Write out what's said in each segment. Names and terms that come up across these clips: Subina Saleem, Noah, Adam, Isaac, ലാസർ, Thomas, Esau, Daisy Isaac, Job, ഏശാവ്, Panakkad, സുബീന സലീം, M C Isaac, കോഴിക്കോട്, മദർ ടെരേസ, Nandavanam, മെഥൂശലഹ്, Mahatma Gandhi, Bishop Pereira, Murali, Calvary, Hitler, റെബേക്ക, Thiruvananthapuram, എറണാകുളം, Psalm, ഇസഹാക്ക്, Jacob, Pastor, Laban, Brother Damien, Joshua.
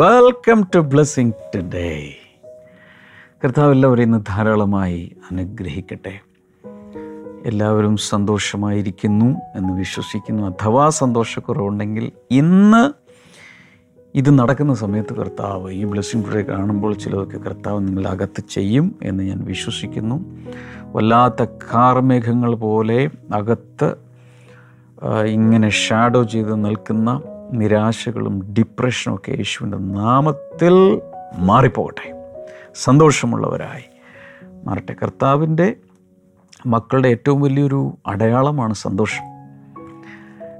Welcome to blessing today. കർത്താവ് എല്ലാവരെയും ഇന്ന് ധാരാളമായി അനുഗ്രഹിക്കട്ടെ. എല്ലാവരും സന്തോഷമായിരിക്കുന്നു എന്ന് വിശ്വസിക്കുന്നു. അഥവാ സന്തോഷക്കുറവുണ്ടെങ്കിൽ ഇന്ന് ഇത് നടക്കുന്ന സമയത്ത് കർത്താവ് ഈ ബ്ലെസ്സിംഗ് ടുഡേ കാണുമ്പോൾ ചിലതൊക്കെ കർത്താവ് നിങ്ങളകത്ത് ചെയ്യും എന്ന് ഞാൻ വിശ്വസിക്കുന്നു. വല്ലാത്ത കാർമേഘങ്ങൾ പോലെ അകത്ത് ഇങ്ങനെ ഷാഡോ ചെയ്ത് നിൽക്കുന്ന നിരാശകളും ഡിപ്രഷനുമൊക്കെ യേശുവിൻ്റെ നാമത്തിൽ മാറിപ്പോകട്ടെ. സന്തോഷമുള്ളവരായി മാറട്ടെ. കർത്താവിൻ്റെ മക്കളുടെ ഏറ്റവും വലിയൊരു അടയാളമാണ് സന്തോഷം.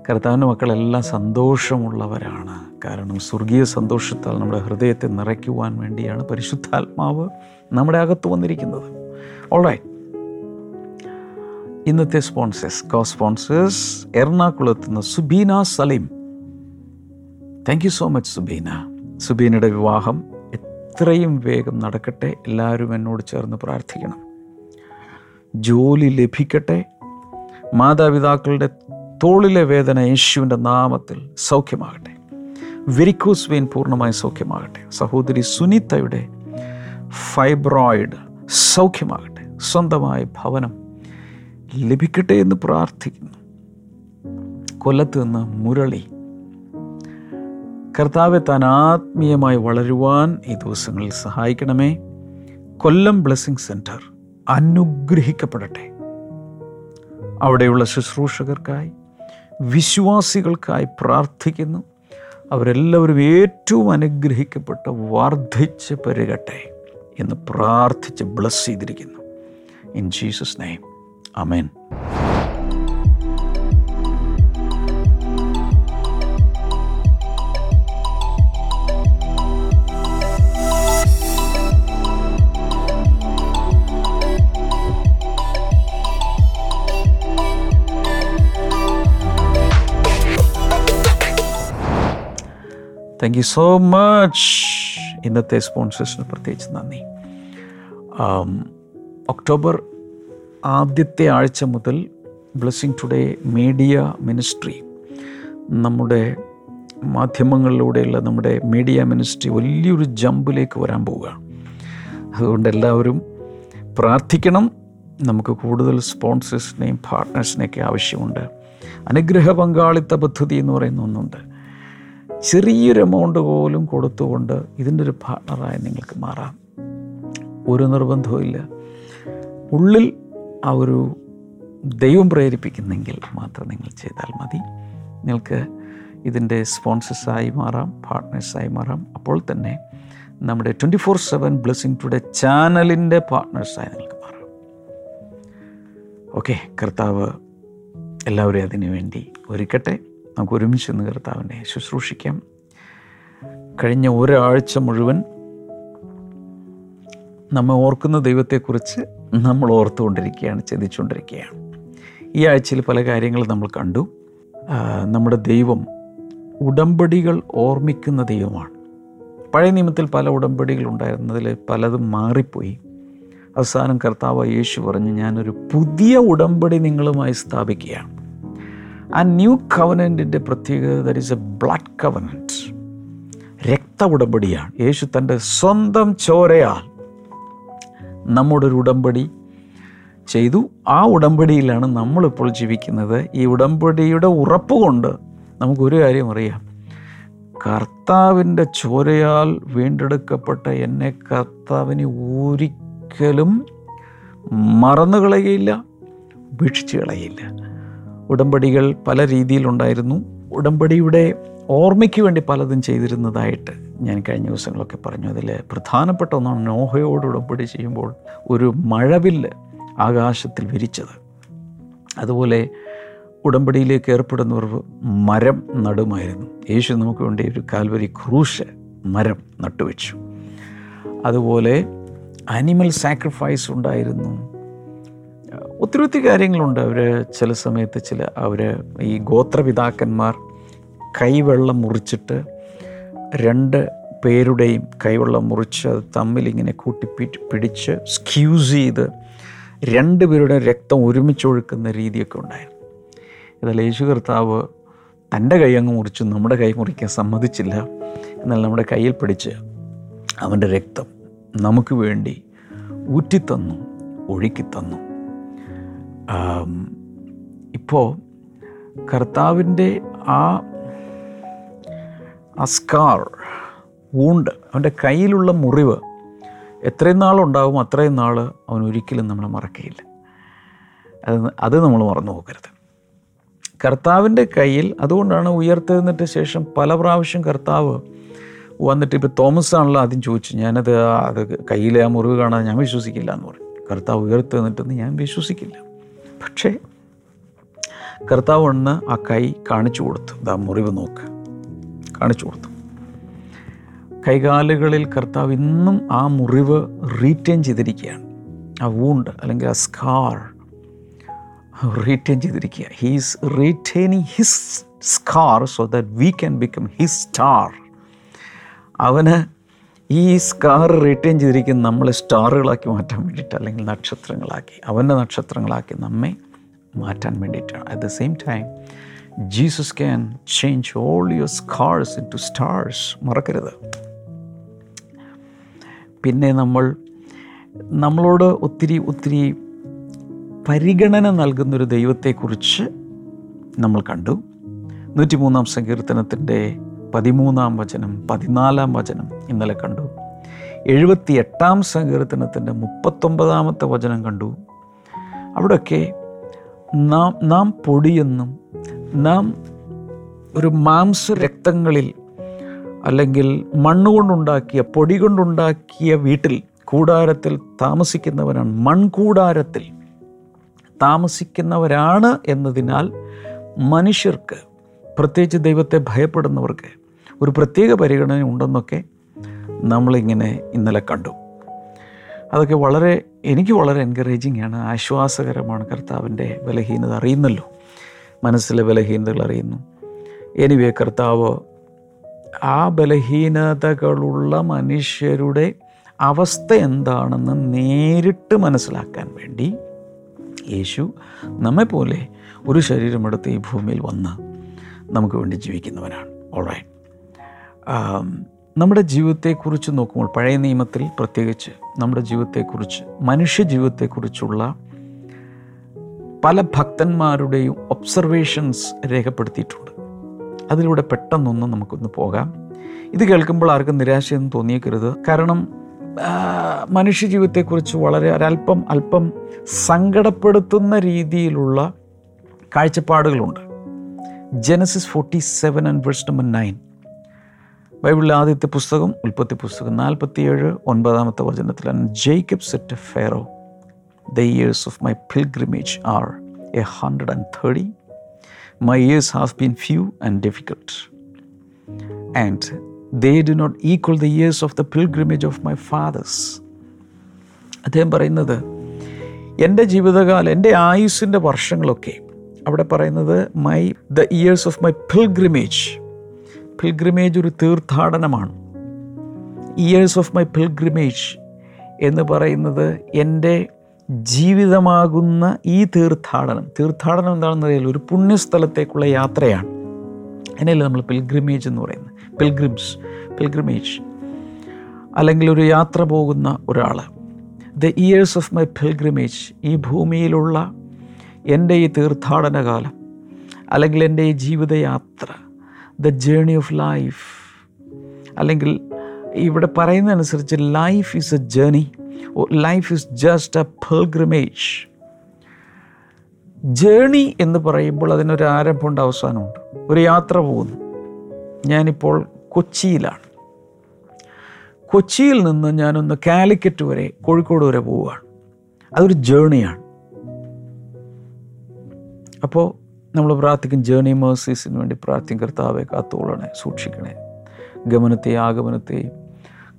കർത്താവിൻ്റെ മക്കളെല്ലാം സന്തോഷമുള്ളവരാണ്. കാരണം സ്വർഗീയ സന്തോഷത്താൽ നമ്മുടെ ഹൃദയത്തെ നിറയ്ക്കുവാൻ വേണ്ടിയാണ് പരിശുദ്ധാത്മാവ് നമ്മുടെ അകത്ത് വന്നിരിക്കുന്നത്. ഓൾറൈറ്റ്. ഇന്നത്തെ കോ സ്പോൺസേഴ്സ് എറണാകുളത്ത് നിന്ന് സുബീന സലീം. Thank you so much Subeena. സുബീനയുടെ വിവാഹം എത്രയും വേഗം നടക്കട്ടെ. എല്ലാവരും എന്നോട് ചേർന്ന് പ്രാർത്ഥിക്കണം. ജോലി ലഭിക്കട്ടെ. മാതാപിതാക്കളുടെ തോളിലെ വേദന യേശുവിൻ്റെ നാമത്തിൽ സൗഖ്യമാകട്ടെ. വെരിക്കോസ് വെയിൻ പൂർണ്ണമായി സൗഖ്യമാകട്ടെ. സഹോദരി സുനിതയുടെ ഫൈബ്രോയിഡ് സൗഖ്യമാകട്ടെ. സ്വന്തമായ ഭവനം ലഭിക്കട്ടെ എന്ന് പ്രാർത്ഥിക്കുന്നു. കൊല്ലത്ത് നിന്ന് മുരളി. കർത്താവെ, താൻ ആത്മീയമായി വളരുവാൻ ഈ ദിവസങ്ങളിൽ സഹായിക്കണമേ. കൊല്ലം ബ്ലെസ്സിംഗ് സെൻറ്റർ അനുഗ്രഹിക്കപ്പെടട്ടെ. അവിടെയുള്ള ശുശ്രൂഷകർക്കായി വിശ്വാസികൾക്കായി പ്രാർത്ഥിക്കുന്നു. അവരെല്ലാവരും ഏറ്റവും അനുഗ്രഹിക്കപ്പെട്ട വർദ്ധിച്ച് പെരുകട്ടെ എന്ന് പ്രാർത്ഥിച്ച് ബ്ലസ് ചെയ്തിരിക്കുന്നു. In Jesus name, amen. Thank you so much. ഇന്നത്തെ സ്പോൺസേഴ്സിന് പ്രത്യേകിച്ച് നന്ദി. ഒക്ടോബർ ആദ്യത്തെ ആഴ്ച മുതൽ ബ്ലെസ്സിംഗ് ടുഡേ മീഡിയ മിനിസ്ട്രി, നമ്മുടെ മാധ്യമങ്ങളിലൂടെയുള്ള നമ്മുടെ മീഡിയ മിനിസ്ട്രി വലിയൊരു ജമ്പിലേക്ക് വരാൻ പോവുകയാണ്. അതുകൊണ്ട് എല്ലാവരും പ്രാർത്ഥിക്കണം. നമുക്ക് കൂടുതൽ സ്പോൺസേഴ്സിനെയും പാർട്ട്നേഴ്സിനെയൊക്കെ ആവശ്യമുണ്ട്. അനുഗ്രഹ പങ്കാളിത്ത പദ്ധതി എന്ന് പറയുന്ന ഒന്നുണ്ട്. ചെറിയൊരു എമൗണ്ട് പോലും കൊടുത്തുകൊണ്ട് ഇതിൻ്റെ ഒരു പാർട്ണറായി നിങ്ങൾക്ക് മാറാം. ഒരു നിർബന്ധവുമില്ല. ഉള്ളിൽ ആ ഒരു ദൈവം പ്രേരിപ്പിക്കുന്നെങ്കിൽ മാത്രം നിങ്ങൾ ചെയ്താൽ മതി. നിങ്ങൾക്ക് ഇതിൻ്റെ സ്പോൺസേഴ്സായി മാറാം, പാർട്ട്നേഴ്സായി മാറാം. അപ്പോൾ തന്നെ നമ്മുടെ 24/7 ബ്ലെസ്സിംഗ് ടുഡേ ചാനലിൻ്റെ പാർട്ട്നേഴ്സായി നിങ്ങൾക്ക് മാറാം. ഓക്കെ, കർത്താവ് എല്ലാവരെയും അതിനുവേണ്ടി ഒരുക്കട്ടെ. നമുക്ക് ഒരുമിച്ച് നിന്ന് കർത്താവിനെ ശുശ്രൂഷിക്കാം. കഴിഞ്ഞ ഒരാഴ്ച മുഴുവൻ നമ്മെ ഓർക്കുന്ന ദൈവത്തെക്കുറിച്ച് നമ്മൾ ഓർത്തുകൊണ്ടിരിക്കുകയാണ്, ചിന്തിച്ചുകൊണ്ടിരിക്കുകയാണ്. ഈ ആഴ്ചയിൽ പല കാര്യങ്ങളും നമ്മൾ കണ്ടു. നമ്മുടെ ദൈവം ഉടമ്പടികൾ ഓർമ്മിക്കുന്ന ദൈവമാണ്. പഴയ നിയമത്തിൽ പല ഉടമ്പടികൾ ഉണ്ടായിരുന്നതിൽ പലതും മാറിപ്പോയി. അവസാനം കർത്താവ് യേശു പറഞ്ഞു, ഞാനൊരു പുതിയ ഉടമ്പടി നിങ്ങളുമായി സ്ഥാപിക്കുകയാണ്. ആ ന്യൂ കവനൻറ്റിൻ്റെ പ്രത്യേകത, that is a blood covenant, രക്ത ഉടമ്പടിയാണ്. യേശു തൻ്റെ സ്വന്തം ചോരയാൽ നമ്മോടൊരു ഉടമ്പടി ചെയ്തു. ആ ഉടമ്പടിയിലാണ് നമ്മളിപ്പോൾ ജീവിക്കുന്നത്. ഈ ഉടമ്പടിയുടെ ഉറപ്പ് കൊണ്ട് നമുക്കൊരു കാര്യം അറിയാം, കർത്താവിൻ്റെ ചോരയാൽ വീണ്ടെടുക്കപ്പെട്ട എന്നെ കർത്താവിന് ഒരിക്കലും മറന്നു കളയുകയില്ല, ഉപേക്ഷിച്ച് കളയില്ല. ഉടമ്പടികൾ പല രീതിയിലുണ്ടായിരുന്നു. ഉടമ്പടിയുടെ ഓർമ്മയ്ക്ക് വേണ്ടി പലതും ചെയ്തിരുന്നതായിട്ട് ഞാൻ കഴിഞ്ഞ ദിവസങ്ങളൊക്കെ പറഞ്ഞു. അതിൽ പ്രധാനപ്പെട്ട ഒന്നാണ് നോഹയോട് ഉടമ്പടി ചെയ്യുമ്പോൾ ഒരു മഴവില്ല് ആകാശത്തിൽ വിരിച്ചത്. അതുപോലെ ഉടമ്പടിയിലേക്ക് ഏർപ്പെടുന്ന ഒരു മരം നടുമായിരുന്നു. യേശു നമുക്ക് വേണ്ടി ഒരു കാൽവരി ക്രൂശ് മരം നട്ടുവെച്ചു. അതുപോലെ ആനിമൽ സാക്രിഫൈസ് ഉണ്ടായിരുന്നു. ഒത്തിരി ഒത്തിരി കാര്യങ്ങളുണ്ട്. അവർ ചില സമയത്ത് അവർ ഈ ഗോത്രപിതാക്കന്മാർ കൈവെള്ളം മുറിച്ചിട്ട് രണ്ട് പേരുടെയും കൈവെള്ളം മുറിച്ച് അത് തമ്മിലിങ്ങനെ കൂട്ടിപ്പിടിച്ച് സ്ക്യൂസ് ചെയ്ത് രണ്ടുപേരുടെയും രക്തം ഒരുമിച്ചൊഴുക്കുന്ന രീതിയൊക്കെ ഉണ്ടായിരുന്നു. എന്നാൽ യേശു കർത്താവ് തൻ്റെ കൈ അങ്ങ് മുറിച്ചു, നമ്മുടെ കൈ മുറിക്കാൻ സമ്മതിച്ചില്ല. എന്നാൽ നമ്മുടെ കയ്യിൽ പിടിച്ച് അവൻ്റെ രക്തം നമുക്ക് വേണ്ടി ഊറ്റിത്തന്നു, ഒഴുക്കിത്തന്നു. ഇപ്പോൾ കർത്താവിൻ്റെ ആ സ്കാർ വൂണ്ട്, അവൻ്റെ കയ്യിലുള്ള മുറിവ് എത്രയും നാളുണ്ടാവും അത്രയും നാൾ അവൻ ഒരിക്കലും നമ്മളെ മറക്കുകയില്ല. അത് നമ്മൾ മറന്നു പോകരുത്. കർത്താവിൻ്റെ കയ്യിൽ, അതുകൊണ്ടാണ് ഉയർത്തെഴുന്നേറ്റ ശേഷം പല പ്രാവശ്യം കർത്താവ് വന്നിട്ട്, ഇപ്പോൾ തോമസ് ആണല്ലോ ആദ്യം ചോദിച്ചു, അത് കയ്യിലെ ആ മുറിവ് കാണാൻ ഞാൻ വിശ്വസിക്കില്ല എന്ന് പറഞ്ഞു. കർത്താവ് ഉയർത്തെഴുന്നേറ്റെന്ന് ഞാൻ വിശ്വസിക്കില്ല, പക്ഷേ കർത്താവ് ഒന്ന് ആ കൈ കാണിച്ചു കൊടുത്തു. ആ മുറിവ് നോക്ക്, കാണിച്ചു കൊടുത്തു. കൈകാലുകളിൽ കർത്താവ് ഇന്നും ആ മുറിവ് റീറ്റെയിൻ ചെയ്തിരിക്കുകയാണ്. ആ വൂണ്ട് അല്ലെങ്കിൽ ആ സ്കാർ റീറ്റെയിൻ ചെയ്തിരിക്കുക. He's retaining his scar so that we can become his star. അവന് ഈ സ്കാർ റീറ്റെയിൻ ചെയ്തിരിക്കുന്ന നമ്മളെ സ്റ്റാറുകളാക്കി മാറ്റാൻ വേണ്ടിയിട്ട്, അല്ലെങ്കിൽ നക്ഷത്രങ്ങളാക്കി, അവൻ്റെ നക്ഷത്രങ്ങളാക്കി നമ്മെ മാറ്റാൻ വേണ്ടിയിട്ടാണ്. At the same time Jesus can change all your scars in to stars. മറക്കരുത്. പിന്നെ നമ്മളോട് ഒത്തിരി ഒത്തിരി പരിഗണന നൽകുന്നൊരു ദൈവത്തെക്കുറിച്ച് നമ്മൾ കണ്ടു. 103 സങ്കീർത്തനത്തിൻ്റെ 13 വചനം, 14 വചനം ഇന്നലെ കണ്ടു. 78 സങ്കീർത്തനത്തിൻ്റെ 39 വചനം കണ്ടു. അവിടെയൊക്കെ നാം പൊടിയെന്നും നാം ഒരു മാംസരക്തങ്ങളിൽ അല്ലെങ്കിൽ മണ്ണുകൊണ്ടുണ്ടാക്കിയ പൊടി കൊണ്ടുണ്ടാക്കിയ വീട്ടിൽ കൂടാരത്തിൽ താമസിക്കുന്നവരാണ്, മൺകൂടാരത്തിൽ താമസിക്കുന്നവരാണ് എന്നതിനാൽ മനുഷ്യർക്ക്, പ്രത്യേകിച്ച് ദൈവത്തെ ഭയപ്പെടുന്നവർക്ക് ഒരു പ്രത്യേക പരിഗണന ഉണ്ടെന്നൊക്കെ നമ്മളിങ്ങനെ ഇന്നലെ കണ്ടു. അതൊക്കെ എനിക്ക് വളരെ എൻകറേജിംഗ് ആണ്, ആശ്വാസകരമാണ്. കർത്താവിൻ്റെ ബലഹീനത അറിയുന്നല്ലോ, മനസ്സിലെ ബലഹീനതകൾ അറിയുന്നു. എനിവേ, കർത്താവ് ആ ബലഹീനതകളുള്ള മനുഷ്യരുടെ അവസ്ഥ എന്താണെന്ന് നേരിട്ട് മനസ്സിലാക്കാൻ വേണ്ടി യേശു നമ്മെപ്പോലെ ഒരു ശരീരമെടുത്ത് ഈ ഭൂമിയിൽ വന്ന് നമുക്ക് വേണ്ടി ജീവിക്കുന്നവനാണ്. ഓൾറൈറ്റ്. നമ്മുടെ ജീവിതത്തെക്കുറിച്ച് നോക്കുമ്പോൾ പഴയ നിയമത്തിൽ പ്രത്യേകിച്ച് നമ്മുടെ ജീവിതത്തെക്കുറിച്ച്, മനുഷ്യജീവിതത്തെക്കുറിച്ചുള്ള പല ഭക്തന്മാരുടെയും ഒബ്സർവേഷൻസ് രേഖപ്പെടുത്തിയിട്ടുണ്ട്. അതിലൂടെ പെട്ടെന്നൊന്നും നമുക്കൊന്ന് പോകാം. ഇത് കേൾക്കുമ്പോൾ ആർക്കും നിരാശയൊന്നും തോന്നിയേക്കരുത്, കാരണം മനുഷ്യജീവിതത്തെക്കുറിച്ച് വളരെ അല്പം സങ്കടപ്പെടുത്തുന്ന രീതിയിലുള്ള കാഴ്ചപ്പാടുകളുണ്ട്. ജെനസിസ് 47 ആൻഡ് വേഴ്സ് നമ്പർ 9, ബൈബിളിലെ ആദ്യത്തെ പുസ്തകം ഉൽപ്പത്തി പുസ്തകം 47:9 വചനത്തിലാണ്, Jacob said to Pharaoh, the years of my pilgrimage are 130, my years have been few and difficult, and they do not equal the years of the pilgrimage of my fathers. അദ്ദേഹം പറയുന്നത്, എൻ്റെ ജീവിതകാലം, എൻ്റെ ആയുസ്സിൻ്റെ വർഷങ്ങളൊക്കെ, അവിടെ പറയുന്നത് the years of my pilgrimage, pilgrimage ഒരു തീർത്ഥാടനമാണ്. years of my pilgrimage എന്ന് പറയുന്നത് എൻ്റെ ജീവിതമാകുന്ന ഈ തീർത്ഥാടനം എന്താണെന്ന് അറിയാലോ, ഒരു പുണ്യസ്ഥലത്തേക്കുള്ള യാത്രയാണ്. അതിനല്ലേ നമ്മൾ പിൽഗ്രിമേജ് എന്ന് പറയുന്നത്, പിൽഗ്രിമേജ് അല്ലെങ്കിൽ ഒരു യാത്ര പോകുന്ന ഒരാൾ. The years of my pilgrimage, ഈ ഭൂമിയിലുള്ള എൻ്റെ ഈ തീർത്ഥാടന കാലം അല്ലെങ്കിൽ എൻ്റെ ഈ ജീവിതയാത്ര, ദ ജേണി ഓഫ് ലൈഫ്, അല്ലെങ്കിൽ ഇവിടെ പറയുന്നതനുസരിച്ച് life is a journey, life is just a pilgrimage. Journey എന്ന് പറയുമ്പോൾ അതിനൊരു ആരംഭമുണ്ട്, അവസാനമുണ്ട്. ഒരു യാത്ര പോകുന്നു. ഞാനിപ്പോൾ കൊച്ചിയിലാണ്. കൊച്ചിയിൽ നിന്ന് ഞാനൊന്ന് കാലിക്കറ്റ് വരെ, കോഴിക്കോട് വരെ പോവുകയാണ്. അതൊരു ജേണിയാണ്. അപ്പോൾ നമ്മൾ പ്രാർത്ഥിക്കും, ജേണി മേഴ്സീസിന് വേണ്ടി പ്രാർത്ഥിക്കും, കർത്താവെ കാത്തോളണേ, സൂക്ഷിക്കണേ, ഗമനത്തെയും ആഗമനത്തെയും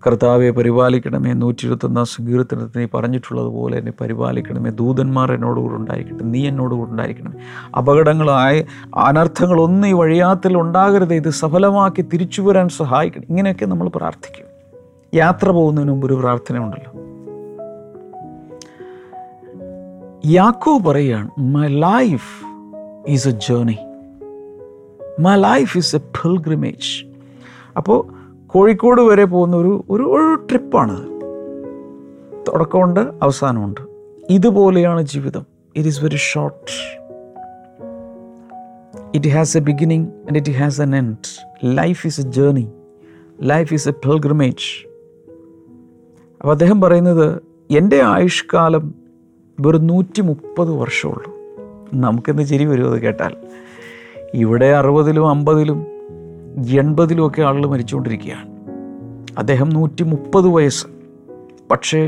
കർത്താവെ പരിപാലിക്കണമേ, 121 സങ്കീർത്തനത്തിന് പറഞ്ഞിട്ടുള്ളതുപോലെ എന്നെ പരിപാലിക്കണമേ, ദൂതന്മാർ എന്നോടുകൂടെ ഉണ്ടായിരിക്കട്ടെ, നീ എന്നോടുകൂടെ ഉണ്ടായിരിക്കണമേ, അപകടങ്ങളായ അനർത്ഥങ്ങളൊന്നും ഈ വഴിയാത്തിൽ ഉണ്ടാകരുത്, ഇത് സഫലമാക്കി തിരിച്ചു വരാൻ സഹായിക്കണം. ഇങ്ങനെയൊക്കെ നമ്മൾ പ്രാർത്ഥിക്കും. യാത്ര പോകുന്നതിന് മുമ്പ് ഒരു പ്രാർത്ഥന ഉണ്ടല്ലോ. യാക്കോബ് പറയുകയാണ്, my life is a journey, my life is a pilgrimage. അപ്പോൾ കോഴിക്കോട് വരെ പോകുന്ന ഒരു ട്രിപ്പാണ്. തുടക്കമുണ്ട്, അവസാനമുണ്ട്. ഇതുപോലെയാണ് ജീവിതം. It is very short. It has a beginning and it has an end. Life is a journey. Life is a pilgrimage. അപ്പോൾ അദ്ദേഹം പറയുന്നത്, എൻ്റെ ആയുഷ്കാലം വെറും 130 വർഷമുള്ളൂ. നമുക്കിന്ന് ചിരി വരും അത് കേട്ടാൽ. ഇവിടെ 60-ലും 50-ലും 80-ലും ഒക്കെ ആളുകൾ മരിച്ചുകൊണ്ടിരിക്കുകയാണ്. അദ്ദേഹം 130 വയസ്സ്. പക്ഷേ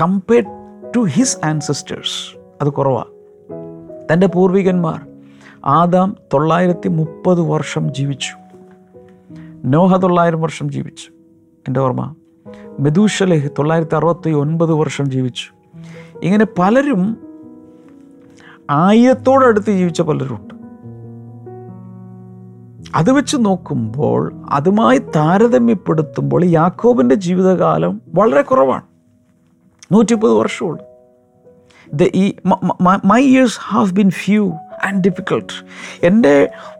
കമ്പയർഡ് ടു ഹിസ് ആൻസസ്റ്റേഴ്സ് അത് കുറവാണ്. തൻ്റെ പൂർവികന്മാർ, ആദാം 930 വർഷം ജീവിച്ചു, നോഹ 900 വർഷം ജീവിച്ചു, എൻ്റെ ഓർമ്മ. മെഥൂശലഹ് 969 വർഷം ജീവിച്ചു. ഇങ്ങനെ പലരും 1000-ഓടടുത്ത് ജീവിച്ച പലരുണ്ട്. അത് വെച്ച് നോക്കുമ്പോൾ, അതുമായി താരതമ്യപ്പെടുത്തുമ്പോൾ യാക്കോബിൻ്റെ ജീവിതകാലം വളരെ കുറവാണ്, 130 വർഷമുള്ളൂ. My years have been few and difficult. എൻ്റെ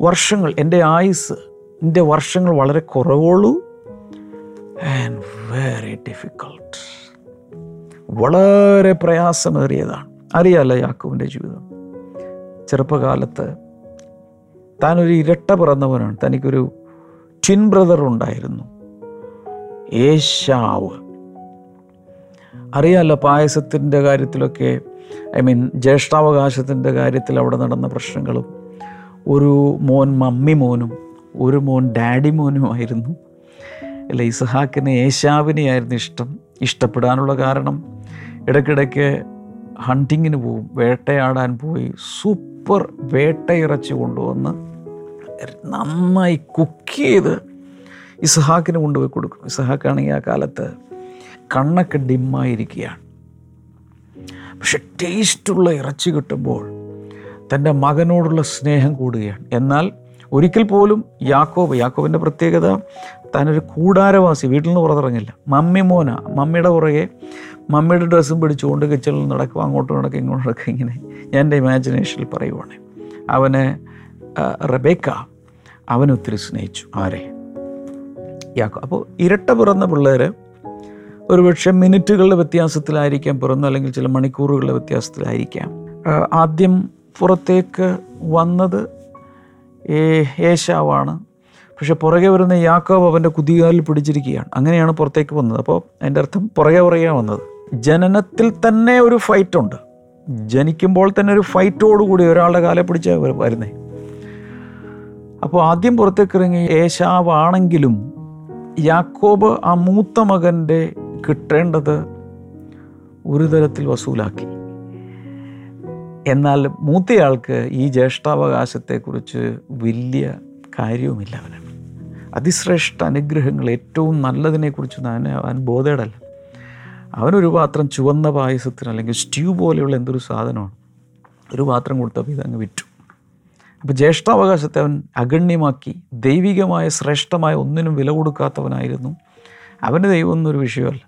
വർഷങ്ങൾ, എൻ്റെ ആയുസ്, എൻ്റെ വർഷങ്ങൾ വളരെ കുറവുള്ളൂ. And very difficult. വളരെ പ്രയാസമേറിയതാണ്. അറിയാമല്ലോ യാക്കോബിൻ്റെ ജീവിതം. ചെറുപ്പകാലത്ത് താനൊരു ഇരട്ട പിറന്നവനാണ്. തനിക്കൊരു ട്വിൻ ബ്രദർ ഉണ്ടായിരുന്നു, ഏശാവ്. അറിയാമല്ലോ പായസത്തിൻ്റെ കാര്യത്തിലൊക്കെ, ജ്യേഷ്ഠാവകാശത്തിൻ്റെ കാര്യത്തിൽ അവിടെ നടന്ന പ്രശ്നങ്ങളും. ഒരു മോൻ മമ്മി മോനും ഒരു മോൻ ഡാഡി മോനുമായിരുന്നു. അല്ല, ഇസഹാക്കിനെ ഏശാവിനെയായിരുന്നു ഇഷ്ടപ്പെടാനുള്ള കാരണം. ഇടയ്ക്കിടയ്ക്ക് ഹണ്ടിങ്ങിന് പോവും, വേട്ടയാടാൻ പോയി. സൂപ്പർ വേട്ടയിറച്ചി കൊണ്ടുവന്ന് നന്നായി കുക്ക് ചെയ്ത് ഇസഹാക്കിന് കൊണ്ടുപോയി കൊടുക്കും. ഇസഹാക്കാണെങ്കിൽ ആ കാലത്ത് കണ്ണൊക്കെ ഡിമ്മായിരിക്കുകയാണ്. പക്ഷെ ടേസ്റ്റുള്ള ഇറച്ചി കിട്ടുമ്പോൾ തൻ്റെ മകനോടുള്ള സ്നേഹം കൂടുകയാണ്. എന്നാൽ ഒരിക്കൽ പോലും യാക്കോബിൻ്റെ പ്രത്യേകത, താനൊരു കൂടാരവാസി, വീട്ടിൽ നിന്ന് പുറത്തിറങ്ങില്ല. മമ്മി മോന, മമ്മിയുടെ പുറകെ, മമ്മിയുടെ ഡ്രസ്സും പിടിച്ചുകൊണ്ട് കിച്ചണിൽ നടക്കും, അങ്ങോട്ടും നടക്കും, ഇങ്ങോട്ടും നടക്കും. ഇങ്ങനെ ഞാൻ എൻ്റെ ഇമാജിനേഷനിൽ പറയുവാണേ. അവനെ റെബേക്ക അവനൊത്തിരി സ്നേഹിച്ചു. ആരെ? യാക്കോബ്. അപ്പോൾ ഇരട്ട പിറന്ന പിള്ളേർ ഒരുപക്ഷെ മിനിറ്റുകളുടെ വ്യത്യാസത്തിലായിരിക്കാം പിറന്നു, അല്ലെങ്കിൽ ചില മണിക്കൂറുകളുടെ വ്യത്യാസത്തിലായിരിക്കാം. ആദ്യം പുറത്തേക്ക് വന്നത് ഏശാവാണ്. പക്ഷെ പുറകെ വരുന്ന യാക്കോബ് അവൻ്റെ കുതികാലിൽ പിടിച്ചിരിക്കുകയാണ്. അങ്ങനെയാണ് പുറത്തേക്ക് വന്നത്. അപ്പോൾ അതിൻ്റെ അർത്ഥം പുറകെയാണ് വന്നത്. ജനനത്തിൽ തന്നെ ഒരു ഫൈറ്റുണ്ട്. ജനിക്കുമ്പോൾ തന്നെ ഒരു ഫൈറ്റോടുകൂടി ഒരാളുടെ കാലെ പിടിച്ചാൽ വരുന്നേ. അപ്പോൾ ആദ്യം പുറത്തേക്ക് ഇറങ്ങി ഏശാവാണെങ്കിലും യാക്കോബ് ആ മൂത്ത മകൻ്റെ കിട്ടേണ്ടത് ഒരു തരത്തിൽ വസൂലാക്കി. എന്നാൽ മൂത്തയാൾക്ക് ഈ ജ്യേഷ്ഠാവകാശത്തെക്കുറിച്ച് വലിയ കാര്യവുമില്ല. അവന് അതിശ്രേഷ്ഠ അനുഗ്രഹങ്ങൾ, ഏറ്റവും നല്ലതിനെക്കുറിച്ച് അവൻ ബോധേടല്ല. അവനൊരു പാത്രം ചുവന്ന പായസത്തിന്, അല്ലെങ്കിൽ സ്റ്റ്യൂ പോലെയുള്ള എന്തൊരു സാധനമാണ്, ഒരു പാത്രം കൊടുത്തപ്പോൾ ഇതങ്ങ് വിറ്റു. അപ്പോൾ ജ്യേഷ്ഠാവകാശത്തെ അവൻ അഗണ്യമാക്കി. ദൈവികമായ ശ്രേഷ്ഠമായ ഒന്നിനും വില കൊടുക്കാത്തവനായിരുന്നു. അവന് ദൈവമൊന്നൊരു വിഷയമല്ല.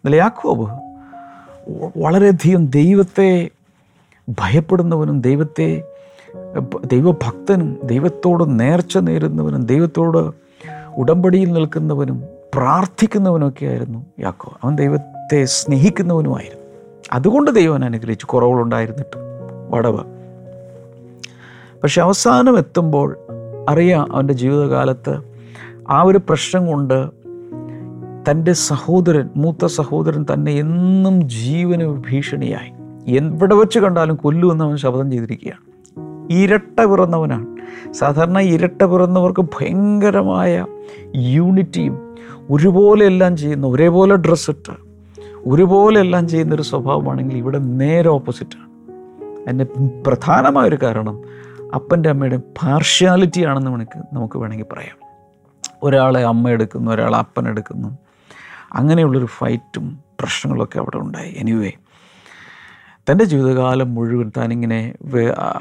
എന്നാൽ യാക്കോബ് വളരെയധികം ദൈവത്തെ ഭയപ്പെടുന്നവനും ദൈവഭക്തനും ദൈവത്തോട് നേർച്ച നേരുന്നവനും ദൈവത്തോട് ഉടമ്പടിയിൽ നിൽക്കുന്നവനും പ്രാർത്ഥിക്കുന്നവനൊക്കെ ആയിരുന്നു യാക്കോബ്. അവൻ ദൈവത്തെ സ്നേഹിക്കുന്നവനുമായിരുന്നു. അതുകൊണ്ട് ദൈവം അനുഗ്രഹിച്ചു, കുറവുണ്ടായിരുന്നിട്ട് വടവ. പക്ഷെ അവസാനം എത്തുമ്പോൾ അറിയാം, അവൻ്റെ ജീവിതകാലത്ത് ആ ഒരു പ്രശ്നം കൊണ്ട് തൻ്റെ സഹോദരൻ, മൂത്ത സഹോദരൻ തന്നെ എന്നും ജീവന് ഭീഷണിയായി. എവിടെ വെച്ച് കണ്ടാലും കൊല്ലുമെന്ന് അവൻ ശപഥം ചെയ്തിരിക്കുകയാണ്. ഇരട്ട പിറന്നവനാണ്. സാധാരണ ഇരട്ട പിറന്നവർക്ക് ഭയങ്കരമായ യൂണിറ്റിയും ഒരുപോലെ എല്ലാം ചെയ്യുന്ന, ഒരേപോലെ ഡ്രസ്സിട്ട് ഒരുപോലെ എല്ലാം ചെയ്യുന്നൊരു സ്വഭാവമാണെങ്കിൽ ഇവിടെ നേരെ ഓപ്പോസിറ്റാണ്. അതിൻ്റെ പ്രധാനമായൊരു കാരണം അപ്പൻ്റെ അമ്മയുടെ പാർഷ്യാലിറ്റി ആണെന്ന് നമുക്ക് വേണമെങ്കിൽ പറയാം. ഒരാളെ അമ്മ എടുക്കുന്നു, ഒരാളെ അപ്പൻ എടുക്കുന്നു. അങ്ങനെയുള്ളൊരു ഫൈറ്റും പ്രശ്നങ്ങളൊക്കെ അവിടെ ഉണ്ടായി. എനിവേ, തൻ്റെ ജീവിതകാലം മുഴുവൻ താനിങ്ങനെ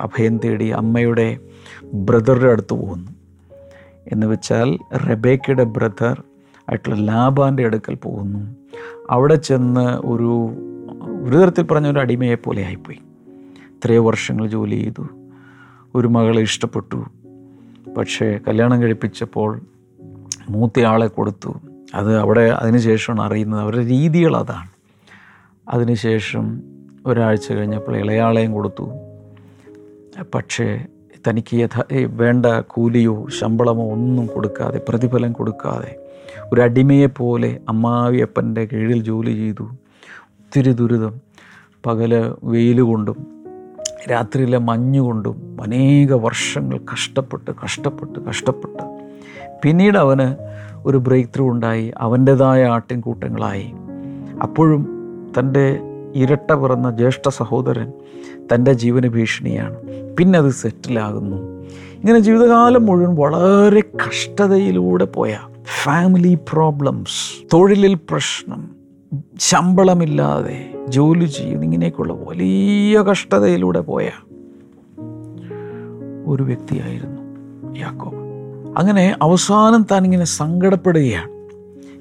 അഭയം തേടി അമ്മയുടെ ബ്രദറുടെ അടുത്ത് പോകുന്നു. എന്ന് വെച്ചാൽ റെബേക്കയുടെ ബ്രദർ ആയിട്ടുള്ള ലാബാൻ്റെ അടുക്കൽ പോകുന്നു. അവിടെ ചെന്ന് ഒരു തരത്തിൽ പറഞ്ഞ ഒരു അടിമയെ പോലെ ആയിപ്പോയി. ഇത്രയോ വർഷങ്ങൾ ജോലി ചെയ്തു, ഒരു മകളെ ഇഷ്ടപ്പെട്ടു. പക്ഷേ കല്യാണം കഴിപ്പിച്ചപ്പോൾ മൂത്തയാളെ കൊടുത്തു. അത് അവിടെ അതിനുശേഷമാണ് അറിയുന്നത്, അവരുടെ രീതികൾ അതാണ്. അതിനുശേഷം ഒരാഴ്ച കഴിഞ്ഞപ്പോൾ ഇളയാളെയും കൊടുത്തു. പക്ഷേ തനിക്ക് വേണ്ട കൂലിയോ ശമ്പളമോ ഒന്നും കൊടുക്കാതെ, പ്രതിഫലം കൊടുക്കാതെ, ഒരു അടിമയെപ്പോലെ അമ്മാവിയപ്പൻ്റെ കീഴിൽ ജോലി ചെയ്തു. ഒത്തിരി ദുരിതം, പകൽ വെയിൽ കൊണ്ടും രാത്രിയിലെ മഞ്ഞുകൊണ്ടും അനേക വർഷങ്ങൾ കഷ്ടപ്പെട്ട് പിന്നീട് അവന് ഒരു ബ്രേക്ക് ത്രൂ ഉണ്ടായി. അവൻ്റേതായ ആട്ടിൻകൂട്ടങ്ങളായി. അപ്പോഴും തൻ്റെ ഇരട്ട പിറന്ന ജ്യേഷ്ഠ സഹോദരൻ തൻ്റെ ജീവന് ഭീഷണിയാണ്. പിന്നെ അത് സെറ്റിലാകുന്നു. ഇങ്ങനെ ജീവിതകാലം മുഴുവൻ വളരെ കഷ്ടതയിലൂടെ പോയ, ഫാമിലി പ്രോബ്ലംസ്, തൊഴിലിൽ പ്രശ്നം, ശമ്പളമില്ലാതെ ജോലി ചെയ്യുന്ന, ഇങ്ങനെയൊക്കെയുള്ള വലിയ കഷ്ടതയിലൂടെ പോയ ഒരു വ്യക്തിയായിരുന്നു യാക്കോബ്. അങ്ങനെ അവസാനം താനിങ്ങനെ സങ്കടപ്പെടുകയാണ്.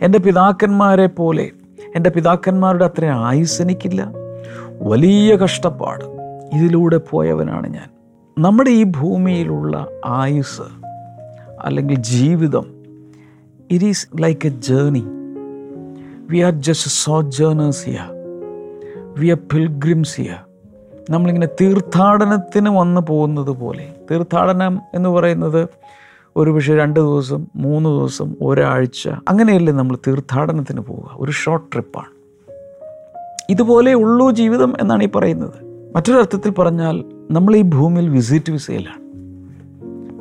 എൻ്റെ പിതാക്കന്മാരെ പോലെ, എൻ്റെ പിതാക്കന്മാരുടെ അത്രയും ആയുസ് എനിക്കില്ല, വലിയ കഷ്ടപ്പാട്, ഇതിലൂടെ പോയവനാണ് ഞാൻ. നമ്മുടെ ഈ ഭൂമിയിലുള്ള ആയുസ് അല്ലെങ്കിൽ ജീവിതം, it is like a journey. We are just sojourners here, we are pilgrims here. നമ്മളിങ്ങനെ തീർത്ഥാടനത്തിന് വന്നു പോകുന്നത് പോലെ. തീർത്ഥാടനം എന്ന് പറയുന്നത് ഒരു പക്ഷേ 2 ദിവസം, 3 ദിവസം, ഒരാഴ്ച, അങ്ങനെയല്ലേ നമ്മൾ തീർത്ഥാടനത്തിന് പോവുക, ഒരു ഷോർട്ട് ട്രിപ്പാണ്. ഇതുപോലെ ഉള്ളൂ ജീവിതം എന്നാണ് ഈ പറയുന്നത്. മറ്റൊരർത്ഥത്തിൽ പറഞ്ഞാൽ നമ്മൾ ഈ ഭൂമിയിൽ വിസിറ്റ് വിസയിലാണ്,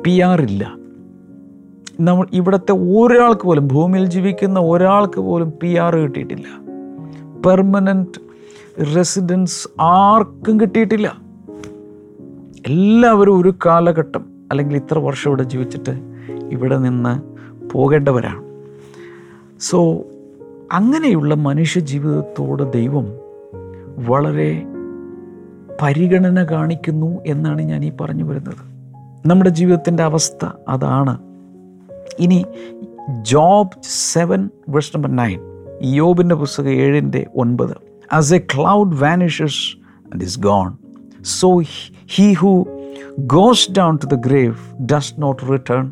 PR ഇല്ല. നമ്മൾ ഇവിടുത്തെ ഒരാൾക്ക് പോലും, ഭൂമിയിൽ ജീവിക്കുന്ന ഒരാൾക്ക് പോലും PR കിട്ടിയിട്ടില്ല. പെർമനൻ്റ് റെസിഡൻസ് ആർക്കും കിട്ടിയിട്ടില്ല. എല്ലാവരും ഒരു കാലഘട്ടം അല്ലെങ്കിൽ ഇത്ര വർഷം ഇവിടെ ജീവിച്ചിട്ട് ഇവിടെ നിന്ന് പോകേണ്ടവരാണ്. സോ അങ്ങനെയുള്ള മനുഷ്യ ജീവിതത്തോട് ദൈവം വളരെ പരിഗണന കാണിക്കുന്നു എന്നാണ് ഞാൻ ഈ പറഞ്ഞു വരുന്നത്. നമ്മുടെ ജീവിതത്തിൻ്റെ അവസ്ഥ അതാണ്. ഇനി Job 7:9, യോബിൻ്റെ പുസ്തകം 7:9. As a cloud vanishes and is gone, so he who goes down to the grave does not return.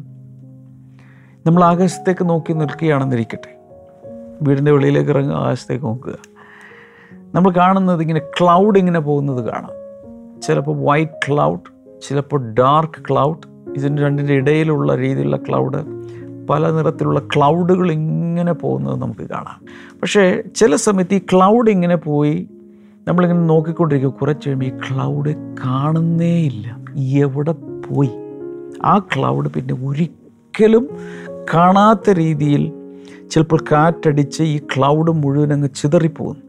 നമ്മൾ ആകാശത്തേക്ക് നോക്കി നിൽക്കുകയാണെന്നിരിക്കട്ടെ, വീടിൻ്റെ വെളിയിലേക്ക് ഇറങ്ങുക, ആകാശത്തേക്ക് നോക്കുക, നമ്മൾ കാണുന്നത് ഇങ്ങനെ ക്ലൗഡ് ഇങ്ങനെ പോകുന്നത് കാണാം. ചിലപ്പോൾ വൈറ്റ് ക്ലൗഡ്, ചിലപ്പോൾ ഡാർക്ക് ക്ലൗഡ്, ഇതിൻ്റെ രണ്ടിൻ്റെ ഇടയിലുള്ള രീതിയിലുള്ള ക്ലൗഡ്, പല നിറത്തിലുള്ള ക്ലൗഡുകൾ ഇങ്ങനെ പോകുന്നത് നമുക്ക് കാണാം. പക്ഷേ ചില സമയത്ത് ഈ ക്ലൗഡ് ഇങ്ങനെ പോയി നമ്മളിങ്ങനെ നോക്കിക്കൊണ്ടിരിക്കും. കുറച്ച് കഴിയുമ്പോൾ ഈ ക്ലൗഡ് കാണുന്നേ ഇല്ല, എവിടെ പോയി. ആ ക്ലൗഡ് പിന്നെ ഒരിക്കലും കാണാത്ത രീതിയിൽ, ചിലപ്പോൾ കാറ്റടിച്ച് ഈ ക്ലൗഡ് മുഴുവൻ അങ്ങ് ചിതറിപ്പോകുന്നു,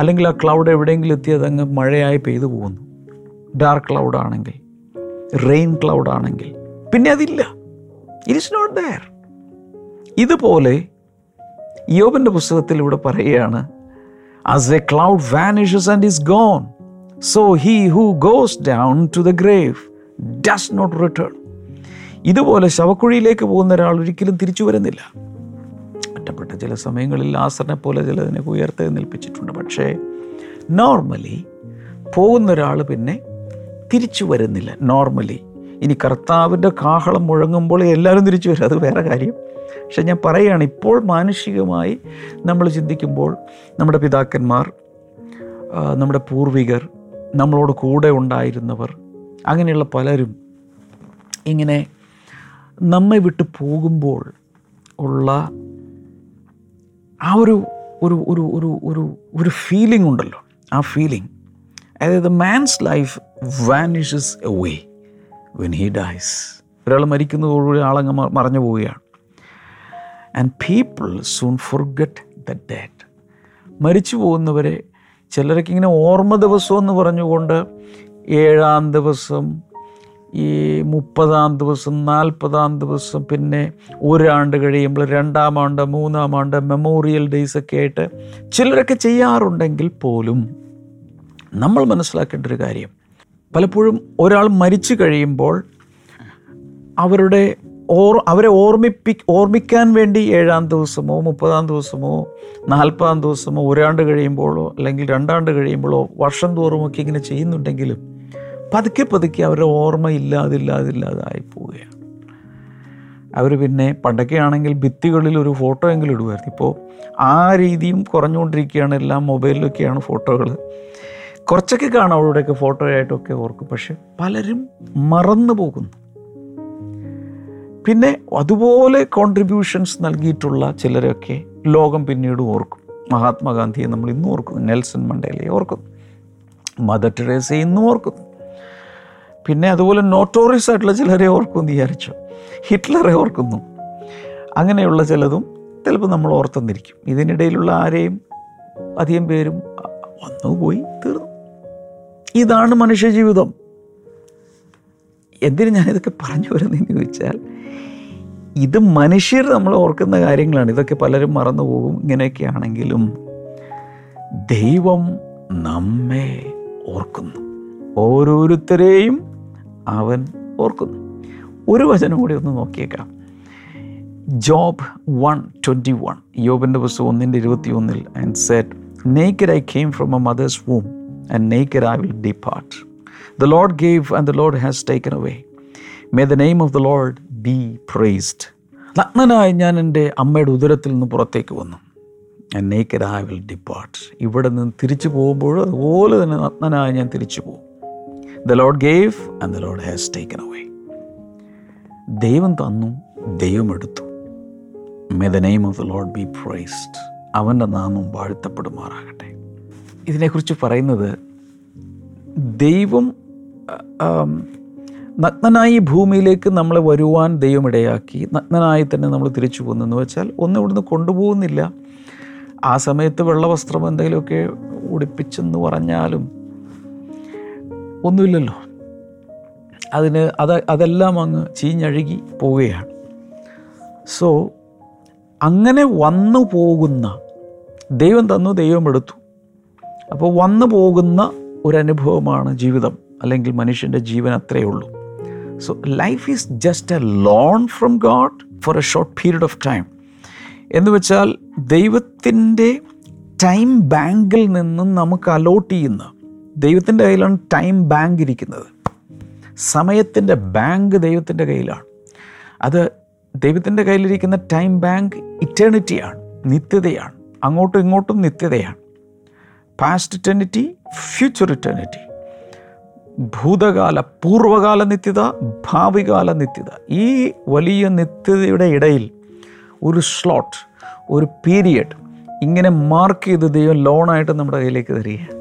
അല്ലെങ്കിൽ ആ ക്ലൗഡ് എവിടെയെങ്കിലും എത്തി അതങ്ങ് മഴയായി പെയ്തു പോകുന്നു. ഡാർക്ക് ക്ലൗഡാണെങ്കിൽ, റെയിൻ ക്ലൗഡാണെങ്കിൽ പിന്നെ അതില്ല. It is not there. ഇതുപോലെ യോബിൻ്റെ പുസ്തകത്തിലൂടെ പറയുകയാണ്, as a cloud vanishes and is gone, so he who goes down to the grave does not return. ഇതുപോലെ ശവക്കുഴിയിലേക്ക് പോകുന്ന ഒരാൾ ഒരിക്കലും തിരിച്ചു വരുന്നില്ല. ഒറ്റപ്പെട്ട ചില സമയങ്ങളിൽ ലാസറിനെ പോലെ ചിലതിനെ ഉയർത്തെഴുന്നേൽപ്പിച്ചിട്ടുണ്ട്. പക്ഷേ നോർമലി പോകുന്ന ഒരാൾ പിന്നെ തിരിച്ചു വരുന്നില്ല. നോർമലി ഇനി കർത്താവിൻ്റെ കാഹളം മുഴങ്ങുമ്പോൾ എല്ലാവരും തിരിച്ചു വരും, അത് വേറെ കാര്യം. പക്ഷെ ഞാൻ പറയുകയാണ്, ഇപ്പോൾ മാനുഷികമായി നമ്മൾ ചിന്തിക്കുമ്പോൾ നമ്മുടെ പിതാക്കന്മാർ, നമ്മുടെ പൂർവികർ, നമ്മളോട് കൂടെ ഉണ്ടായിരുന്നവർ, അങ്ങനെയുള്ള പലരും ഇങ്ങനെ നമ്മെ വിട്ടു പോകുമ്പോൾ ഉള്ള ആ ഒരു ഒരു ഒരു ഒരു ഒരു ഒരു ഫീലിംഗ് ഉണ്ടല്ലോ, ആ ഫീലിംഗ്, അതായത് man's life vanishes away when he dies. ഒരാൾ മരിക്കുന്നതോടുകൂടി ആളങ്ങ് മറഞ്ഞു പോവുകയാണ്. And people soon forget the dead. മരിച്ചു പോകുന്നവരെ ചിലർക്ക് ഇങ്ങനെ ഓർമ്മ ദിവസം എന്ന് പറഞ്ഞുകൊണ്ട് 7-ാം ദിവസം, ഈ 30-ാം ദിവസം, 40-ാം ദിവസം, പിന്നെ 1 ആണ്ട് കഴിയുമ്പോൾ 2-ാം ആണ്ട്, 3-ാം ആണ്ട്, മെമ്മോറിയൽ ഡേയ്സ് ഒക്കെ ആയിട്ട് ചിലരൊക്കെ ചെയ്യാറുണ്ടെങ്കിൽ പോലും നമ്മൾ മനസ്സിലാക്കേണ്ട ഒരു കാര്യം, പലപ്പോഴും ഒരാൾ മരിച്ചു കഴിയുമ്പോൾ അവരുടെ അവരെ ഓർമ്മിക്കാൻ വേണ്ടി 7-ാം ദിവസമോ, 30-ാം ദിവസമോ, 40-ാം ദിവസമോ, 1 ആണ്ട് കഴിയുമ്പോഴോ അല്ലെങ്കിൽ 2 ആണ്ട് കഴിയുമ്പോഴോ വർഷം തോറുമൊക്കെ ഇങ്ങനെ ചെയ്യുന്നുണ്ടെങ്കിലും പതുക്കെ അവരുടെ ഓർമ്മ ഇല്ലാതായി പോവുകയാണ്. അവർ പിന്നെ പണ്ടൊക്കെ ആണെങ്കിൽ ഭിത്തികളിൽ ഒരു ഫോട്ടോ എങ്കിലും ഇടുമായിരുന്നു. ഇപ്പോൾ ആ രീതിയും കുറഞ്ഞുകൊണ്ടിരിക്കുകയാണ്. എല്ലാം മൊബൈലിലൊക്കെയാണ് ഫോട്ടോകൾ. കുറച്ചൊക്കെ കാണാം, അവരുടെയൊക്കെ ഫോട്ടോയായിട്ടൊക്കെ ഓർക്കും. പക്ഷെ പലരും മറന്നു പോകുന്നു. പിന്നെ അതുപോലെ കോൺട്രിബ്യൂഷൻസ് നൽകിയിട്ടുള്ള ചിലരൊക്കെ ലോകം പിന്നീട് ഓർക്കും. മഹാത്മാഗാന്ധിയെ നമ്മൾ ഇന്നും ഓർക്കുന്നു, നെൽസൺ മണ്ടേലയെ ഓർക്കുന്നു, മദർ ടെരേസയെ ഇന്നും ഓർക്കുന്നു. പിന്നെ അതുപോലെ നോട്ടോറിയസ് ആയിട്ടുള്ള ചിലരെ ഓർക്കും വിചാരിച്ചു, ഹിറ്റ്ലറെ ഓർക്കുന്നു. അങ്ങനെയുള്ള ചിലതും ചിലപ്പോൾ നമ്മൾ ഓർത്തെന്നിരിക്കും. ഇതിനിടയിലുള്ള ആരെയും അധികം പേരും വന്നു പോയി തീർന്നു. ഇതാണ് മനുഷ്യജീവിതം. എന്തിനു ഞാനിതൊക്കെ പറഞ്ഞു വരുന്നതെന്ന് ചോദിച്ചാൽ, ഇത് മനുഷ്യർ നമ്മൾ ഓർക്കുന്ന കാര്യങ്ങളാണ്. ഇതൊക്കെ പലരും മറന്നു പോകും. ഇങ്ങനെയൊക്കെ ആണെങ്കിലും ദൈവം നമ്മെ ഓർക്കുന്നു, ഓരോരുത്തരെയും അവൻ ഓർക്കുന്നു. ഒരു വചനം കൂടി ഒന്ന് നോക്കിയേക്കാം. ജോബ് 1:21, യോബിൻ്റെ പുസ്തകം 1:21, and said, naked I came from my mother's womb, and naked I will depart. The Lord gave and the Lord has taken away. May the name of the Lord be praised. നഗ്നനായി ഞാൻ എൻ്റെ അമ്മയുടെ ഉദരത്തിൽ നിന്ന് പുറത്തേക്ക് വന്നു, and naked I will depart. ഇവിടെ നിന്ന് തിരിച്ചു പോകുമ്പോൾ അതുപോലെ തന്നെ നഗ്നനായി ഞാൻ തിരിച്ചു പോകും. The Lord gave and the Lord has taken away. ദൈവം തന്നു, ദൈവം എടുത്തു. May the name of the Lord be praised. അവൻ്റെ നാമം വാഴ്ത്തപ്പെടുമാറാകട്ടെ. ഇതിനെക്കുറിച്ച് പറയുന്നത്, ദൈവം നഗ്നനായി ഭൂമിയിലേക്ക് നമ്മളെ വരുവാൻ ദൈവം ഇടയാക്കി, നഗ്നനായി തന്നെ നമ്മൾ തിരിച്ചു പോകുന്നെന്ന് വെച്ചാൽ ഒന്നും ഇവിടുന്ന് കൊണ്ടുപോകുന്നില്ല. ആ സമയത്ത് വെള്ളവസ്ത്രം എന്തെങ്കിലുമൊക്കെ ഉടുപ്പിച്ചെന്ന് പറഞ്ഞാലും ഒന്നുമില്ലല്ലോ. അതെല്ലാം അങ്ങ് ചീഞ്ഞഴുകി പോവുകയാണ്. സോ അങ്ങനെ വന്നു പോകുന്ന, ദൈവം തന്നു ദൈവം എടുത്തു, അപ്പോൾ വന്നു പോകുന്ന ഒരനുഭവമാണ് ജീവിതം, അല്ലെങ്കിൽ മനുഷ്യൻ്റെ ജീവൻ അത്രയേ ഉള്ളൂ. So life is just a loan from God for a short period of time. എന്ന് വെച്ചാൽ ദൈവത്തിൻ്റെ ടൈം ബാങ്കിൽ നിന്നും നമുക്ക് അലോട്ട് ചെയ്യുന്ന, ദൈവത്തിൻ്റെ കയ്യിലാണ് ടൈം ബാങ്ക് ഇരിക്കുന്നത്. സമയത്തിൻ്റെ ബാങ്ക് ദൈവത്തിൻ്റെ കയ്യിലാണ്. അത് ദൈവത്തിൻ്റെ കയ്യിലിരിക്കുന്ന ടൈം ബാങ്ക് ഇറ്റേണിറ്റിയാണ്, നിത്യതയാണ്. അങ്ങോട്ടും ഇങ്ങോട്ടും നിത്യതയാണ്. പാസ്റ്റ് ഇറ്റേണിറ്റി, ഫ്യൂച്ചർ ഇറ്റേണിറ്റി, ഭൂതകാല പൂർവ്വകാല നിത്യത, ഭാവികാല നിത്യത. ഈ വലിയ നിത്യതയുടെ ഇടയിൽ ഒരു സ്ലോട്ട്, ഒരു പീരിയഡ് ഇങ്ങനെ മാർക്ക് ചെയ്ത് ദൈവം ലോണായിട്ട് നമ്മുടെ കയ്യിലേക്ക് തരികയാണ്.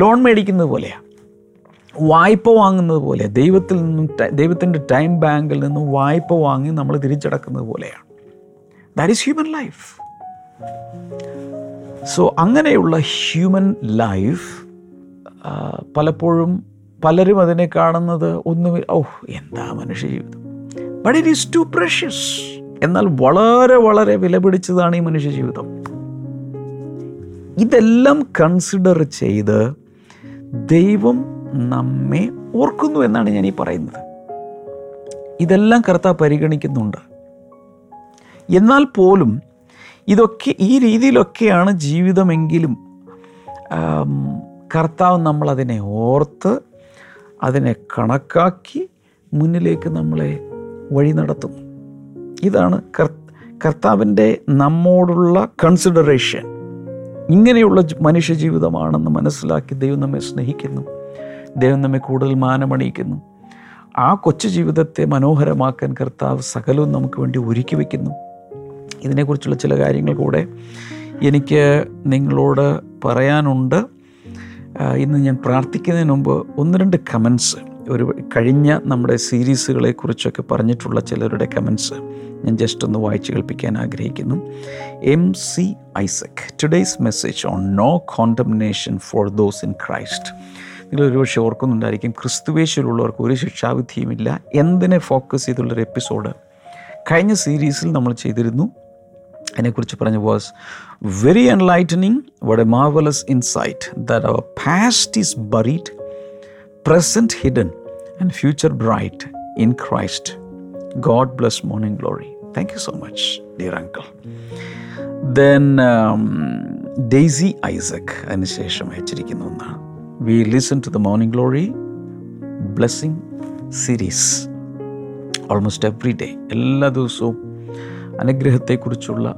ലോൺ മേടിക്കുന്നത് പോലെയാണ്, വായ്പ വാങ്ങുന്നത് പോലെ, ദൈവത്തിൽ നിന്നും, ദൈവത്തിൻ്റെ ടൈം ബാങ്കിൽ നിന്നും വായ്പ വാങ്ങി നമ്മൾ തിരിച്ചടക്കുന്നത് പോലെയാണ്. That is human life. So അങ്ങനെയുള്ള ഹ്യൂമൻ ലൈഫ് പലപ്പോഴും പലരും അതിനെ കാണുന്നത് ഒന്നും, ഓഹ് എന്താ മനുഷ്യജീവിതം, but it is too precious. എന്നാൽ വളരെ വളരെ വിലപിടിച്ചതാണ് ഈ മനുഷ്യജീവിതം. ഇതെല്ലാം കൺസിഡർ ചെയ്ത് ദൈവം നമ്മെ ഓർക്കുന്നു എന്നാണ് ഞാനീ പറയുന്നത്. ഇതെല്ലാം കർത്താവ് പരിഗണിക്കുന്നുണ്ട്. എന്നാൽ പോലും ഇതൊക്കെ, ഈ രീതിയിലൊക്കെയാണ് ജീവിതമെങ്കിലും കർത്താവ് നമ്മളതിനെ ഓർത്ത്, അതിനെ കണക്കാക്കി മുന്നിലേക്ക് നമ്മളെ വഴി നടത്തുന്നു. ഇതാണ് കർത്താവിൻ്റെ നമ്മോടുള്ള കൺസിഡറേഷൻ. ഇങ്ങനെയുള്ള മനുഷ്യജീവിതമാണെന്ന് മനസ്സിലാക്കി ദൈവം നമ്മെ സ്നേഹിക്കുന്നു, ദൈവം നമ്മെ കൂടുതൽ മാനമണിയിക്കുന്നു. ആ കൊച്ചു ജീവിതത്തെ മനോഹരമാക്കാൻ കർത്താവ് സകലവും നമുക്ക് വേണ്ടി ഒരുക്കി വയ്ക്കുന്നു. ഇതിനെക്കുറിച്ചുള്ള ചില കാര്യങ്ങൾ കൂടെ എനിക്ക് നിങ്ങളോട് പറയാനുണ്ട്. ഇന്ന് ഞാൻ പ്രാർത്ഥിക്കുന്നതിന് മുമ്പ് ഒന്ന് രണ്ട് കമൻസ്, ഒരു കഴിഞ്ഞ നമ്മുടെ സീരീസുകളെക്കുറിച്ചൊക്കെ പറഞ്ഞിട്ടുള്ള ചിലരുടെ കമൻസ് ഞാൻ ജസ്റ്റ് ഒന്ന് വായിച്ചു കേൾപ്പിക്കാൻ ആഗ്രഹിക്കുന്നു. M C Isaac, today's message on no condemnation for those in Christ. നിങ്ങളൊരുപക്ഷെ ഓർക്കുന്നുണ്ടായിരിക്കും, ക്രിസ്തുവേശ്വരുള്ളവർക്ക് ഒരു ശിക്ഷാവിധിയുമില്ല എന്തിനെ ഫോക്കസ് ചെയ്തുള്ളൊരു എപ്പിസോഡ് കഴിഞ്ഞ സീരീസിൽ നമ്മൾ ചെയ്തിരുന്നു. അതിനെക്കുറിച്ച് പറഞ്ഞ was very enlightening, what a marvellous insight that our past is buried, present hidden and future bright in Christ. God bless Morning Glory. Thank you so much, dear uncle. Then Daisy Isaac anishesham ayichirikkunna onna. We listen to the Morning Glory Blessing series almost every day, എല്ലാ ദിവസവും അനുഗ്രഹത്തെക്കുറിച്ചുള്ള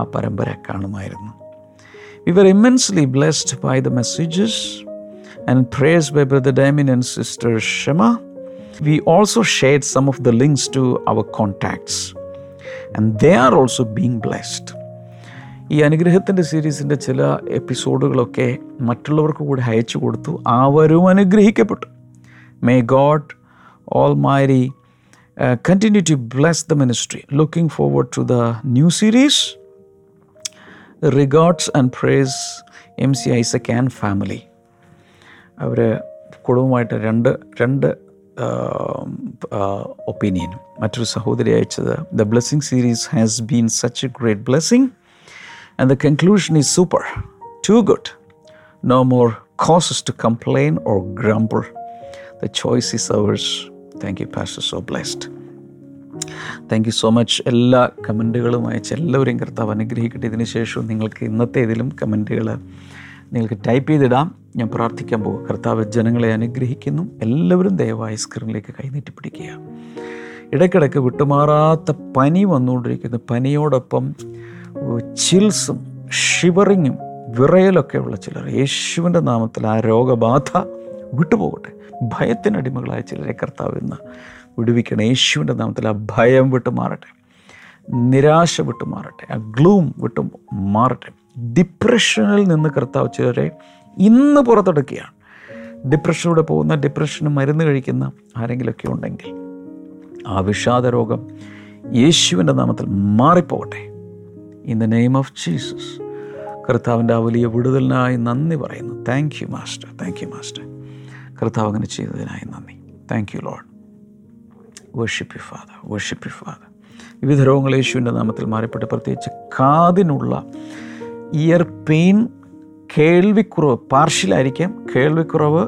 ആ പരമ്പര കാണുമായിരുന്നു. We were immensely blessed by the messages and prayers by Brother Damien and Sister Shema. We also shared some of the links to our contacts and they are also being blessed. ഈ അനുഗ്രഹത്തിൻ്റെ സീരീസിൻ്റെ ചില എപ്പിസോഡുകളൊക്കെ മറ്റുള്ളവർക്ക് കൂടി അയച്ചു കൊടുത്തു. അവരും അനുഗ്രഹിക്കപ്പെട്ടു. May God Almighty continue to bless the ministry. Looking forward to the new series. Regards and praise M C Isaac and family. അവർ കുടുംബമായിട്ട് രണ്ട് ഒപ്പീനിയനും. മറ്റൊരു സഹോദരി അയച്ചത്, the blessing series has been such a great blessing and the conclusion is super to good. No more causes to complain or grumble. The choice is ours. Thank you pastor, so blessed. Thank you so much. എല്ലാ കമൻറ്റുകളും അയച്ച് എല്ലാവരെയും കർത്താവ് അനുഗ്രഹിക്കട്ടെ. ഇതിന് ശേഷം നിങ്ങൾക്ക് ഇന്നത്തെ ഇതിലും കമൻറ്റുകൾ നിങ്ങൾക്ക് ടൈപ്പ് ചെയ്തിടാം. ഞാൻ പ്രാർത്ഥിക്കാൻ പോകും. കർത്താവ് ജനങ്ങളെ അനുഗ്രഹിക്കുന്നു. എല്ലാവരും ദയവായി സ്ക്രീനിലേക്ക് കൈനീട്ടി പിടിക്കുക. ഇടയ്ക്കിടയ്ക്ക് വിട്ടുമാറാത്ത പനി വന്നുകൊണ്ടിരിക്കുന്നു. പനിയോടൊപ്പം ചിൽസും ഷിവറിങ്ങും വിറയലൊക്കെയുള്ള ചിലർ, യേശുവിൻ്റെ നാമത്തിൽ ആ രോഗബാധ വിട്ടുപോകട്ടെ. ഭയത്തിനടിമകളായ ചിലരെ കർത്താവ് ഇന്ന് വിടുവിക്കണം. യേശുവിൻ്റെ നാമത്തിൽ ആ ഭയം വിട്ടു മാറട്ടെ, നിരാശ വിട്ടു മാറട്ടെ, ആ ഗ്ലൂം വിട്ടു മാറട്ടെ. ഡിപ്രഷനിൽ നിന്ന് കർത്താവ് ചിലരെ ഇന്ന് പുറത്തെടുക്കുകയാണ്. ഡിപ്രഷനിലൂടെ പോകുന്ന, ഡിപ്രഷന് മരുന്ന് കഴിക്കുന്ന ആരെങ്കിലുമൊക്കെ ഉണ്ടെങ്കിൽ ആ വിഷാദ രോഗം യേശുവിൻ്റെ നാമത്തിൽ മാറിപ്പോകട്ടെ. In the name of Jesus. കർത്താവിൻ്റെ ആ വലിയ വിടുതലിനായി നന്ദി പറയുന്നു. Thank you master, thank you master. കർത്താവ് അങ്ങനെ ചെയ്തതിനായി നന്ദി. Thank you Lord. Worship your Father, worship your Father. വിവിധ രോഗങ്ങൾ യേശുവിൻ്റെ നാമത്തിൽ മാറിപ്പെട്ട്, പ്രത്യേകിച്ച് കാതിനുള്ള ഇയർ പെയിൻ, കേൾവിക്കുറവ്, പാർഷ്യലായിരിക്കാം കേൾവിക്കുറവ്,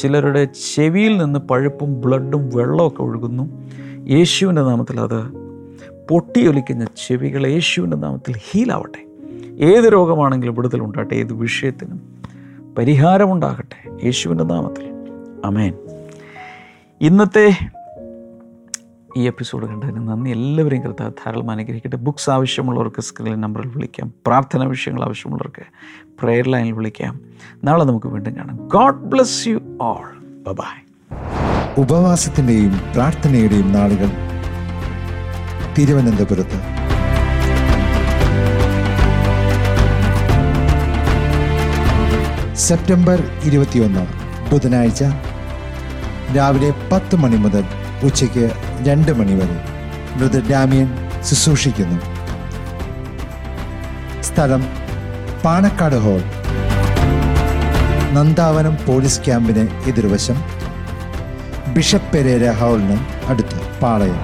ചിലരുടെ ചെവിയിൽ നിന്ന് പഴുപ്പും ബ്ലഡും വെള്ളമൊക്കെ ഒഴുകുന്നു. യേശുവിൻ്റെ നാമത്തിൽ അത് പൊട്ടിയൊലിക്കുന്ന ചെവികൾ യേശുവിൻ്റെ നാമത്തിൽ ഹീലാവട്ടെ. ഏത് രോഗമാണെങ്കിലും വിടുതലുണ്ടാകട്ടെ. ഏത് വിഷയത്തിനും പരിഹാരമുണ്ടാകട്ടെ യേശുവിൻ്റെ നാമത്തിൽ. ആമേൻ. ഇന്നത്തെ ഈ എപ്പിസോഡ് കണ്ടതിന് നന്ദി. എല്ലാവരെയും കർത്താവ് ധാരാളം അനുഗ്രഹിക്കട്ടെ. ബുക്സ് ആവശ്യമുള്ളവർക്ക് സ്ക്രീനിൽ നമ്പറിൽ വിളിക്കാം. പ്രാർത്ഥനാ വിഷയങ്ങൾ ആവശ്യമുള്ളവർക്ക് പ്രെയർ ലൈനിൽ വിളിക്കാം. നാളെ നമുക്ക് വീണ്ടും കാണാം. God bless you all. Bye. ഉപവാസത്തിൻ്റെയും പ്രാർത്ഥനയുടെയും നാളുകൾ തിരുവനന്തപുരത്ത്. സെപ്റ്റംബർ 21 ബുധനാഴ്ച രാവിലെ 10 മണി മുതൽ ഉച്ചയ്ക്ക് 2 മണി വരെ ബ്രദർ ഡാമിയൻ ശുശ്രൂഷിക്കുന്നു. സ്ഥലം പാണക്കാട് ഹോൾ, നന്ദാവനം പോലീസ് ക്യാമ്പിന് എതിർവശം, ബിഷപ്പ് പെരേര ഹോളിന് അടുത്ത്, പാളയം.